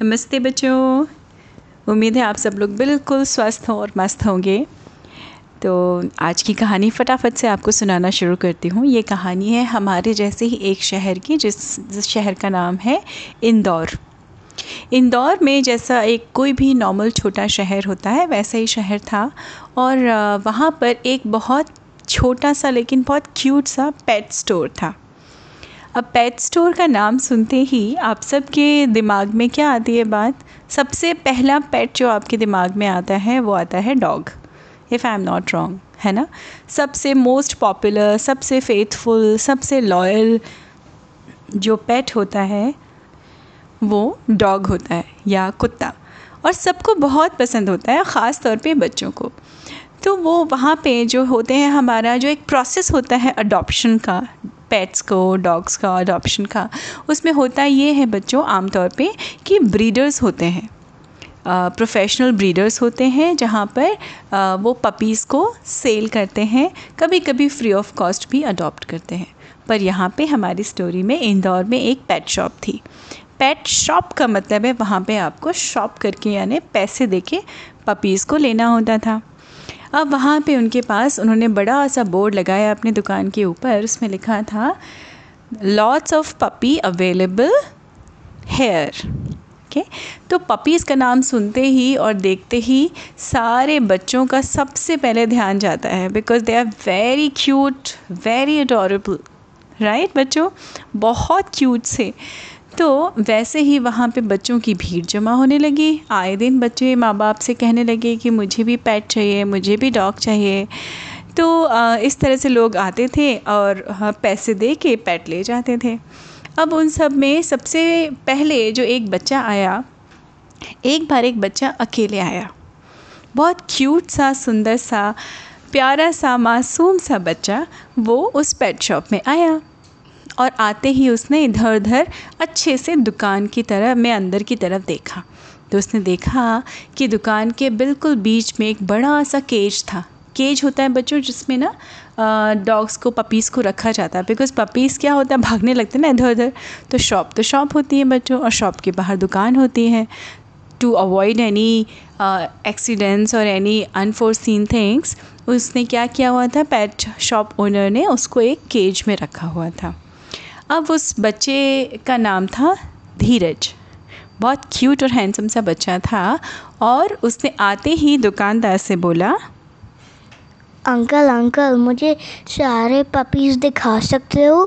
नमस्ते बच्चों, उम्मीद है आप सब लोग बिल्कुल स्वस्थ हों और मस्त होंगे। तो आज की कहानी फटाफट से आपको सुनाना शुरू करती हूँ। ये कहानी है हमारे जैसे ही एक शहर की, जिस शहर का नाम है इंदौर। इंदौर में जैसा एक कोई भी नॉर्मल छोटा शहर होता है वैसा ही शहर था, और वहाँ पर एक बहुत छोटा सा लेकिन बहुत क्यूट सा पेट स्टोर था। अब पेट स्टोर का नाम सुनते ही आप सबके दिमाग में क्या आती है बात? सबसे पहला पेट जो आपके दिमाग में आता है वो आता है dog, if I am not wrong, है ना। सबसे मोस्ट पॉपुलर, सबसे फेथफुल, सबसे लॉयल जो पेट होता है वो डॉग होता है या कुत्ता, और सबको बहुत पसंद होता है, ख़ास तौर पे बच्चों को। तो वो वहाँ पे जो होते हैं, हमारा जो एक प्रोसेस होता है अडॉप्शन का, पेट्स को, डॉग्स का अडॉप्शन का, उसमें होता ये है बच्चों आमतौर पे कि ब्रीडर्स होते हैं, प्रोफेशनल ब्रीडर्स होते हैं, जहाँ पर वो पपीज़ को सेल करते हैं, कभी कभी फ्री ऑफ कॉस्ट भी अडॉप्ट करते हैं। पर यहाँ पे हमारी स्टोरी में इंदौर में एक पेट शॉप थी। पेट शॉप का मतलब है वहाँ पे आपको शॉप करके यानी पैसे देके पपीज़ को लेना होता था। अब वहाँ पे उनके पास उन्होंने बड़ा सा बोर्ड लगाया अपने दुकान के ऊपर, उसमें लिखा था lots of puppy available here. Okay, तो पपीज़ का नाम सुनते ही और देखते ही सारे बच्चों का सबसे पहले ध्यान जाता है, because they are very cute, very adorable, right बच्चों, बहुत क्यूट से। तो वैसे ही वहाँ पे बच्चों की भीड़ जमा होने लगी। आए दिन बच्चे माँ बाप से कहने लगे कि मुझे भी पेट चाहिए, मुझे भी डॉग चाहिए। तो इस तरह से लोग आते थे और पैसे दे के पेट ले जाते थे। अब उन सब में सबसे पहले जो एक बच्चा आया, एक बार एक बच्चा अकेले आया, बहुत क्यूट सा, सुंदर सा, प्यारा सा, मासूम सा बच्चा। वो उस पेट शॉप में आया और आते ही उसने इधर उधर अच्छे से दुकान की तरफ में अंदर की तरफ देखा। तो उसने देखा कि दुकान के बिल्कुल बीच में एक बड़ा सा केज था। केज होता है बच्चों जिसमें ना डॉग्स को, पपीज़ को रखा जाता है, बिकॉज पपीज़ क्या होता है, भागने लगते हैं ना इधर उधर। तो शॉप होती है बच्चों, और शॉप के बाहर दुकान होती है टू अवॉइड एनी एक्सीडेंट्स और एनी अनफोर्सीन थिंग्स। उसने क्या किया हुआ था, पेट शॉप ओनर ने उसको एक केज में रखा हुआ था। अब उस बच्चे का नाम था धीरज, बहुत क्यूट और हैंडसम सा बच्चा था, और उसने आते ही दुकानदार से बोला, अंकल अंकल मुझे सारे पपीज़ दिखा सकते हो?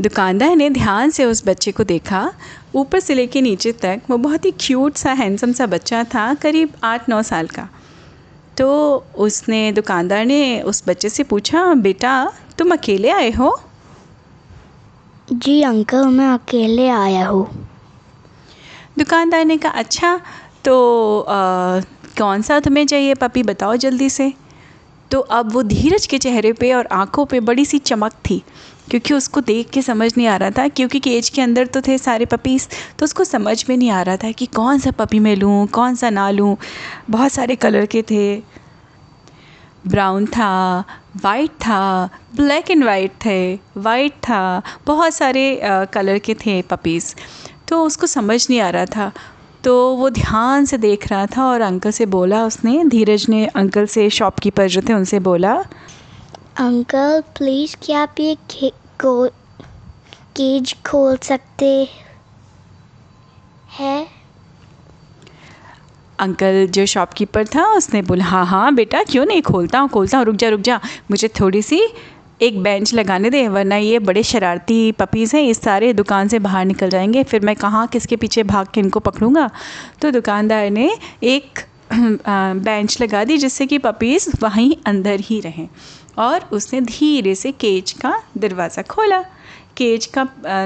दुकानदार ने ध्यान से उस बच्चे को देखा, ऊपर से लेके नीचे तक। वो बहुत ही क्यूट सा, हैंडसम सा बच्चा था, करीब 8-9 साल का। तो उसने, दुकानदार ने उस बच्चे से पूछा, बेटा तुम अकेले आए हो? जी अंकल, मैं अकेले आया हूँ। दुकानदार ने कहा, अच्छा तो कौन सा तुम्हें चाहिए पपी, बताओ जल्दी से। तो अब वो धीरज के चेहरे पे और आंखों पे बड़ी सी चमक थी, क्योंकि उसको देख के समझ नहीं आ रहा था, क्योंकि केज के अंदर तो थे सारे पपीज़। तो उसको समझ में नहीं आ रहा था कि कौन सा पपी मैं लूँ, कौन सा ना लूँ। बहुत सारे कलर के थे, ब्राउन था, वाइट था, ब्लैक एंड वाइट थे, वाइट था, बहुत सारे कलर के थे पपीज़। तो उसको समझ नहीं आ रहा था, तो वो ध्यान से देख रहा था, और अंकल से बोला उसने, धीरज ने अंकल से, शॉपकीपर जो थे उनसे बोला, अंकल प्लीज़ क्या आप ये केज खोल सकते हैं? अंकल जो शॉपकीपर था उसने बोला, हाँ हाँ बेटा क्यों नहीं, खोलता हूँ, रुक जा, मुझे थोड़ी सी एक बेंच लगाने दे, वरना ये बड़े शरारती पपीज़ हैं, ये सारे दुकान से बाहर निकल जाएंगे, फिर मैं कहाँ किसके पीछे भाग के इनको पकड़ूंगा। तो दुकानदार ने एक बेंच लगा दी जिससे कि पपीज़ वहीं अंदर ही रहें, और उसने धीरे से केज का दरवाज़ा खोला। केज का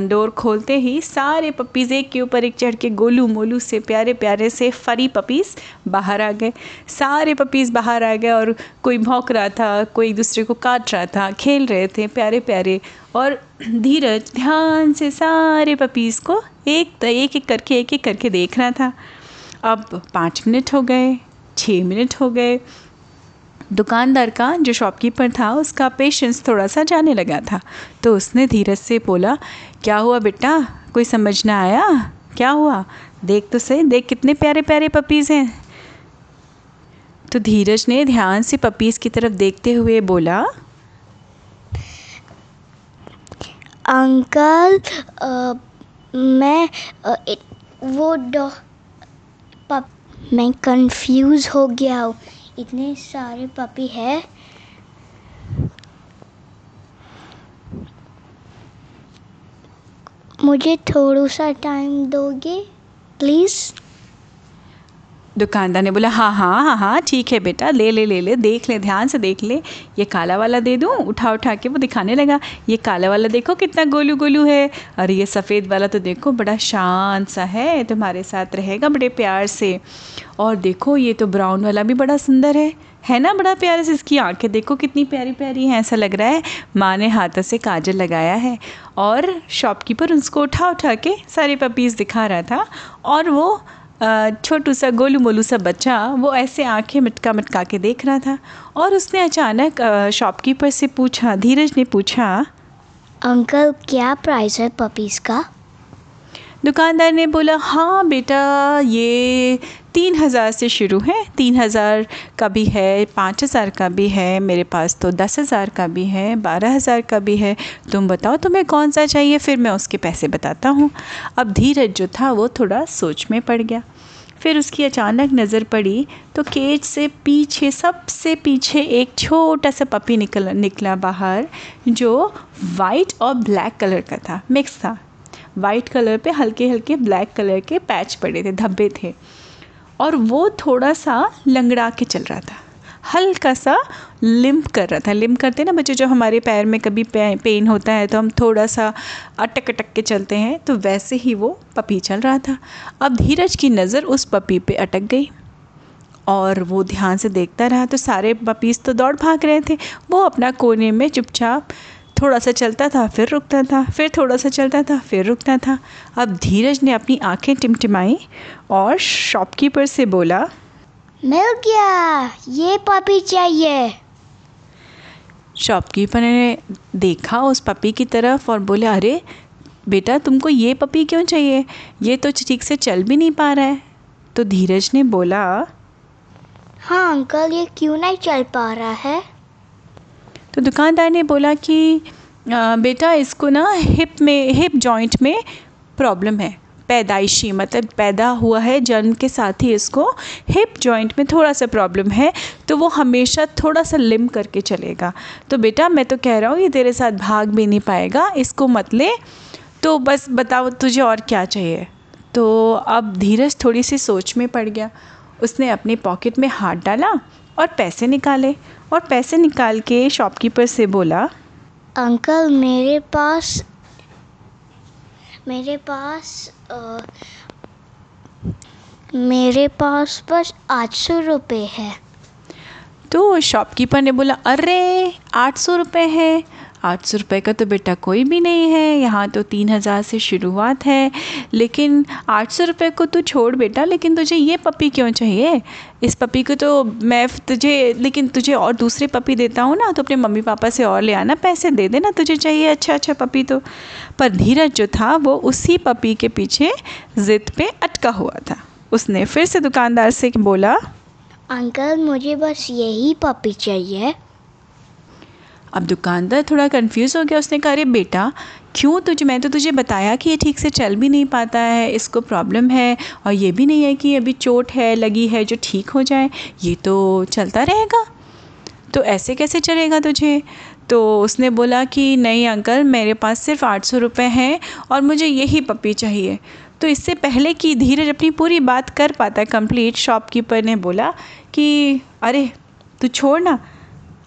डोर खोलते ही सारे पपीज़ एक के ऊपर एक चढ़ के गोलू मोलू से, प्यारे प्यारे से फरी पपीज़ बाहर आ गए। सारे पपीज़ बाहर आ गए, और कोई भौंक रहा था, कोई दूसरे को काट रहा था, खेल रहे थे प्यारे प्यारे। और धीरज ध्यान से सारे पपीज़ को एक एक करके देख रहा था। अब 5 मिनट हो गए, 6 मिनट हो गए। दुकानदार का, जो शॉपकीपर था, उसका पेशेंस थोड़ा सा जाने लगा था। तो उसने धीरज से बोला, क्या हुआ बेटा, कोई समझ ना आया? क्या हुआ, देख तो सही, देख कितने प्यारे प्यारे पपीज़ हैं। तो धीरज ने ध्यान से पपीज़ की तरफ देखते हुए बोला, अंकल मैं मैं कंफ्यूज हो गया हूँ, इतने सारे पपी हैं। मुझे थोड़ा सा टाइम दोगे प्लीज़? दुकानदार ने बोला, हाँ हाँ हाँ हाँ ठीक है बेटा, ले ले, देख ले, ध्यान से देख ले। ये काला वाला दे दूँ? उठा के वो दिखाने लगा, ये काला वाला देखो कितना गोलू गोलू है, और ये सफ़ेद वाला तो देखो बड़ा शांत सा है, तुम्हारे साथ रहेगा बड़े प्यार से। और देखो ये तो ब्राउन वाला भी बड़ा सुंदर है ना, बड़ा प्यारे से, इसकी आंखें देखो कितनी प्यारी प्यारी हैं, ऐसा लग रहा है माँ ने हाथों से काजल लगाया है। और शॉपकीपर उसको उठा के सारे पपीज़ दिखा रहा था, और वो छोटू सा गोलू मोलू सा बच्चा वो ऐसे आंखें मटका के देख रहा था। और उसने अचानक शॉपकीपर से पूछा, धीरज ने पूछा, अंकल क्या प्राइस है पपीज़ का? दुकानदार ने बोला, हाँ बेटा ये 3,000 से शुरू है, 3,000 का भी है, 5,000 का भी है, मेरे पास तो 10,000 का भी है, 12,000 का भी है, तुम बताओ तुम्हें कौन सा चाहिए, फिर मैं उसके पैसे बताता हूँ। अब धीरज जो था वो थोड़ा सोच में पड़ गया। फिर उसकी अचानक नज़र पड़ी तो केज से पीछे, सबसे पीछे एक छोटा सा पपी निकला बाहर, जो वाइट और ब्लैक कलर का था, मिक्स था। वाइट कलर पे हल्के हल्के ब्लैक कलर के पैच पड़े थे, धब्बे थे, और वो थोड़ा सा लंगड़ा के चल रहा था, हल्का सा लिम्प कर रहा था। लिम्प करते ना बच्चे, जो हमारे पैर में कभी पेन होता है तो हम थोड़ा सा अटक के चलते हैं, तो वैसे ही वो पपी चल रहा था। अब धीरज की नज़र उस पपी पे अटक गई, और वो ध्यान से देखता रहा, तो सारे पपीज़ तो दौड़ भाग रहे थे, वो अपना कोने में चुपचाप थोड़ा सा चलता था, फिर रुकता था, फिर थोड़ा सा चलता था, फिर रुकता था। अब धीरज ने अपनी आंखें टिमटिमाई और शॉपकीपर से बोला, मिल गया, ये पपी चाहिए। शॉपकीपर ने देखा उस पपी की तरफ और बोला, अरे बेटा तुमको ये पपी क्यों चाहिए, ये तो ठीक से चल भी नहीं पा रहा है। तो धीरज ने बोला, हाँ अंकल ये क्यों नहीं चल पा रहा है? तो दुकानदार ने बोला कि बेटा इसको ना हिप जॉइंट में प्रॉब्लम है, पैदाइशी, मतलब पैदा हुआ है, जन्म के साथ ही इसको हिप जॉइंट में थोड़ा सा प्रॉब्लम है, तो वो हमेशा थोड़ा सा लिम्प करके चलेगा। तो बेटा मैं तो कह रहा हूँ ये तेरे साथ भाग भी नहीं पाएगा, इसको मत ले, तो बस बताओ तुझे और क्या चाहिए। तो अब धीरज थोड़ी सी सोच में पड़ गया, उसने अपने पॉकेट में हाथ डाला और पैसे निकाले, और पैसे निकाल के शॉपकीपर से बोला, अंकल मेरे पास बस 800 रुपये है। तो शॉपकीपर ने बोला, अरे 800 रुपये है? 800 रुपये का तो बेटा कोई भी नहीं है, यहाँ तो 3,000 से शुरुआत है, लेकिन 800 रुपये को तू छोड़ बेटा, लेकिन तुझे ये पपी क्यों चाहिए? इस पपी को तो मैं तुझे और दूसरे पपी देता हूँ ना, तो अपने मम्मी पापा से और ले आना, पैसे दे देना, तुझे चाहिए अच्छा पपी तो। पर धीरज जो था वो उसी पपी के पीछे ज़िद पे अटका हुआ था। उसने फिर से दुकानदार से बोला, अंकल मुझे बस यही पपी चाहिए। अब दुकानदार थोड़ा कंफ्यूज हो गया, उसने कहा, अरे बेटा क्यों मैं तो तुझे बताया कि ये ठीक से चल भी नहीं पाता है, इसको प्रॉब्लम है, और ये भी नहीं है कि अभी चोट है लगी है जो ठीक हो जाए, ये तो चलता रहेगा, तो ऐसे कैसे चलेगा तुझे? तो उसने बोला कि नहीं अंकल मेरे पास सिर्फ 800 रुपये हैं और मुझे यही पपी चाहिए। तो इससे पहले कि धीरज अपनी पूरी बात कर पाता कंप्लीट, शॉपकीपर ने बोला कि अरे तू छोड़ ना,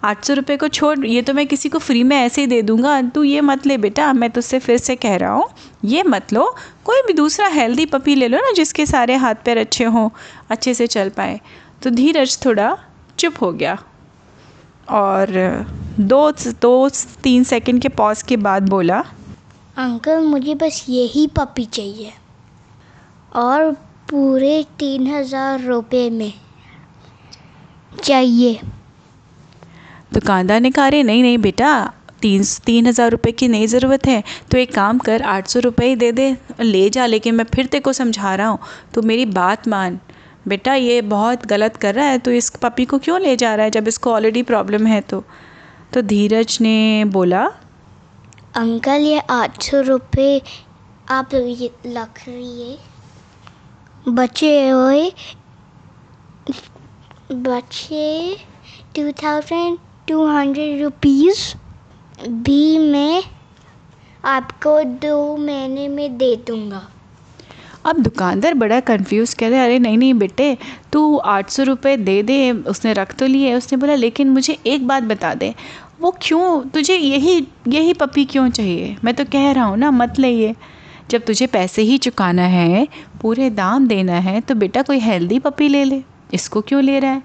800 रुपये को छोड़, ये तो मैं किसी को फ्री में ऐसे ही दे दूँगा, तू ये मत ले बेटा, मैं तुझसे फिर से कह रहा हूँ ये मत लो, कोई भी दूसरा हेल्दी पपी ले लो ना, जिसके सारे हाथ पैर अच्छे हों, अच्छे से चल पाए। तो धीरज थोड़ा चुप हो गया, और 2-3 सेकंड के पॉज के बाद बोला, अंकल मुझे बस यही पपी चाहिए, और पूरे 3,000 रुपये में चाहिए। दुकानदार ने कहा, अरे नहीं बेटा, 3,000 रुपये की नहीं ज़रूरत है, तो एक काम कर 800 रुपये ही दे दे और ले जा। लेकिन मैं फिर तेरे को समझा रहा हूँ, तो मेरी बात मान बेटा, ये बहुत गलत कर रहा है, तो इस पपी को क्यों ले जा रहा है जब इसको ऑलरेडी प्रॉब्लम है। तो धीरज ने बोला, अंकल ये 800 रुपये आप रख रही है, बचे 2,200 रुपीज़ भी मैं आपको 2 महीने में दे दूँगा। अब दुकानदार बड़ा कंफ्यूज कह रहे, अरे नहीं नहीं बेटे तू 800 रुपये दे दे, उसने रख तो लिए। उसने बोला, लेकिन मुझे एक बात बता दे, वो क्यों तुझे यही पपी क्यों चाहिए? मैं तो कह रहा हूँ ना मत ले, जब तुझे पैसे ही चुकाना है, पूरे दाम देना है, तो बेटा कोई हेल्दी पपी ले ले, इसको क्यों ले रहा है,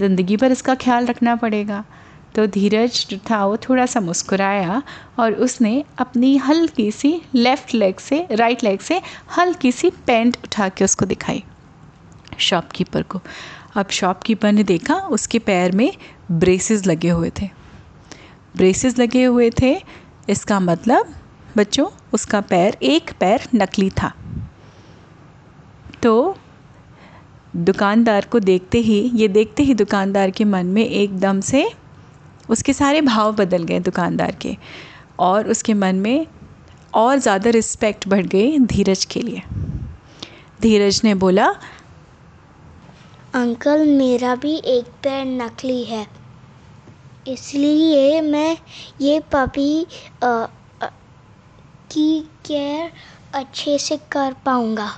ज़िंदगी भर इसका ख्याल रखना पड़ेगा। तो धीरज जो था वो थोड़ा सा मुस्कुराया और उसने अपनी हल्की सी राइट लेग से हल्की सी पैंट उठा के उसको दिखाई शॉपकीपर को। अब शॉपकीपर ने देखा उसके पैर में ब्रेसेस लगे हुए थे। इसका मतलब बच्चों उसका एक पैर नकली था। तो दुकानदार को देखते ही दुकानदार के मन में एकदम से उसके सारे भाव बदल गए दुकानदार के, और उसके मन में और ज़्यादा रिस्पेक्ट बढ़ गई धीरज के लिए। धीरज ने बोला, अंकल मेरा भी एक पैर नकली है, इसलिए मैं ये पपी की केयर अच्छे से कर पाऊँगा।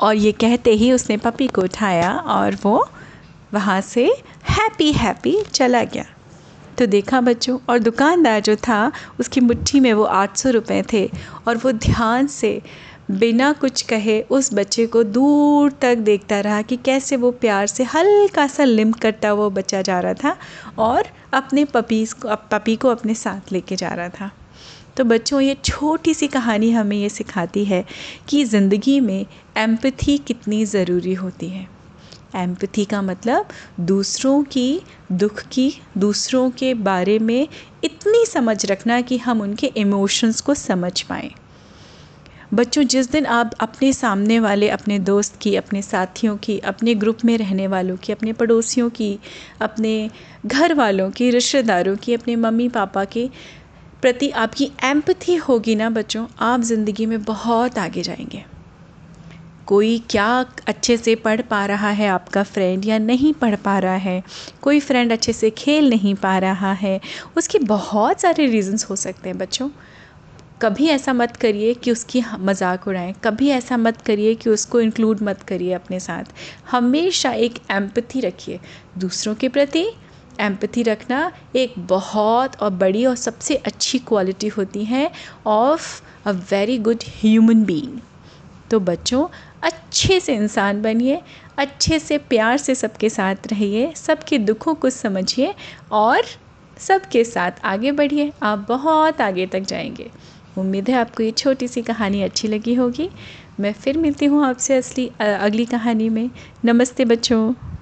और ये कहते ही उसने पपी को उठाया और वो वहाँ से हैप्पी चला गया। तो देखा बच्चों, और दुकानदार जो था उसकी मुट्ठी में वो 800 रुपये थे, और वो ध्यान से बिना कुछ कहे उस बच्चे को दूर तक देखता रहा कि कैसे वो प्यार से हल्का सा लिम्प करता वो बच्चा जा रहा था और अपने पपी को अपने साथ लेके जा रहा था। तो बच्चों ये छोटी सी कहानी हमें ये सिखाती है कि ज़िंदगी में एम्पैथी कितनी ज़रूरी होती है। एम्पैथी का मतलब दूसरों की दुख की, दूसरों के बारे में इतनी समझ रखना कि हम उनके इमोशंस को समझ पाएँ। बच्चों जिस दिन आप अपने सामने वाले, अपने दोस्त की, अपने साथियों की, अपने ग्रुप में रहने वालों की, अपने पड़ोसियों की, अपने घर वालों की, रिश्तेदारों की, अपने मम्मी पापा के प्रति आपकी एम्पैथी होगी ना बच्चों, आप ज़िंदगी में बहुत आगे जाएंगे। कोई क्या अच्छे से पढ़ पा रहा है आपका फ्रेंड या नहीं पढ़ पा रहा है, कोई फ्रेंड अच्छे से खेल नहीं पा रहा है, उसके बहुत सारे रीज़न्स हो सकते हैं बच्चों। कभी ऐसा मत करिए कि उसकी मजाक उड़ाएं, कभी ऐसा मत करिए कि उसको इंक्लूड मत करिए अपने साथ। हमेशा एक एम्पैथी रखिए, दूसरों के प्रति एम्पैथी रखना एक बहुत और बड़ी और सबसे अच्छी क्वालिटी होती है of a very good human being. तो बच्चों अच्छे से इंसान बनिए, अच्छे से प्यार से सबके साथ रहिए, सबके दुखों को समझिए और सबके साथ आगे बढ़िए, आप बहुत आगे तक जाएंगे। उम्मीद है आपको ये छोटी सी कहानी अच्छी लगी होगी। मैं फिर मिलती हूँ आपसे अगली कहानी में। नमस्ते बच्चों।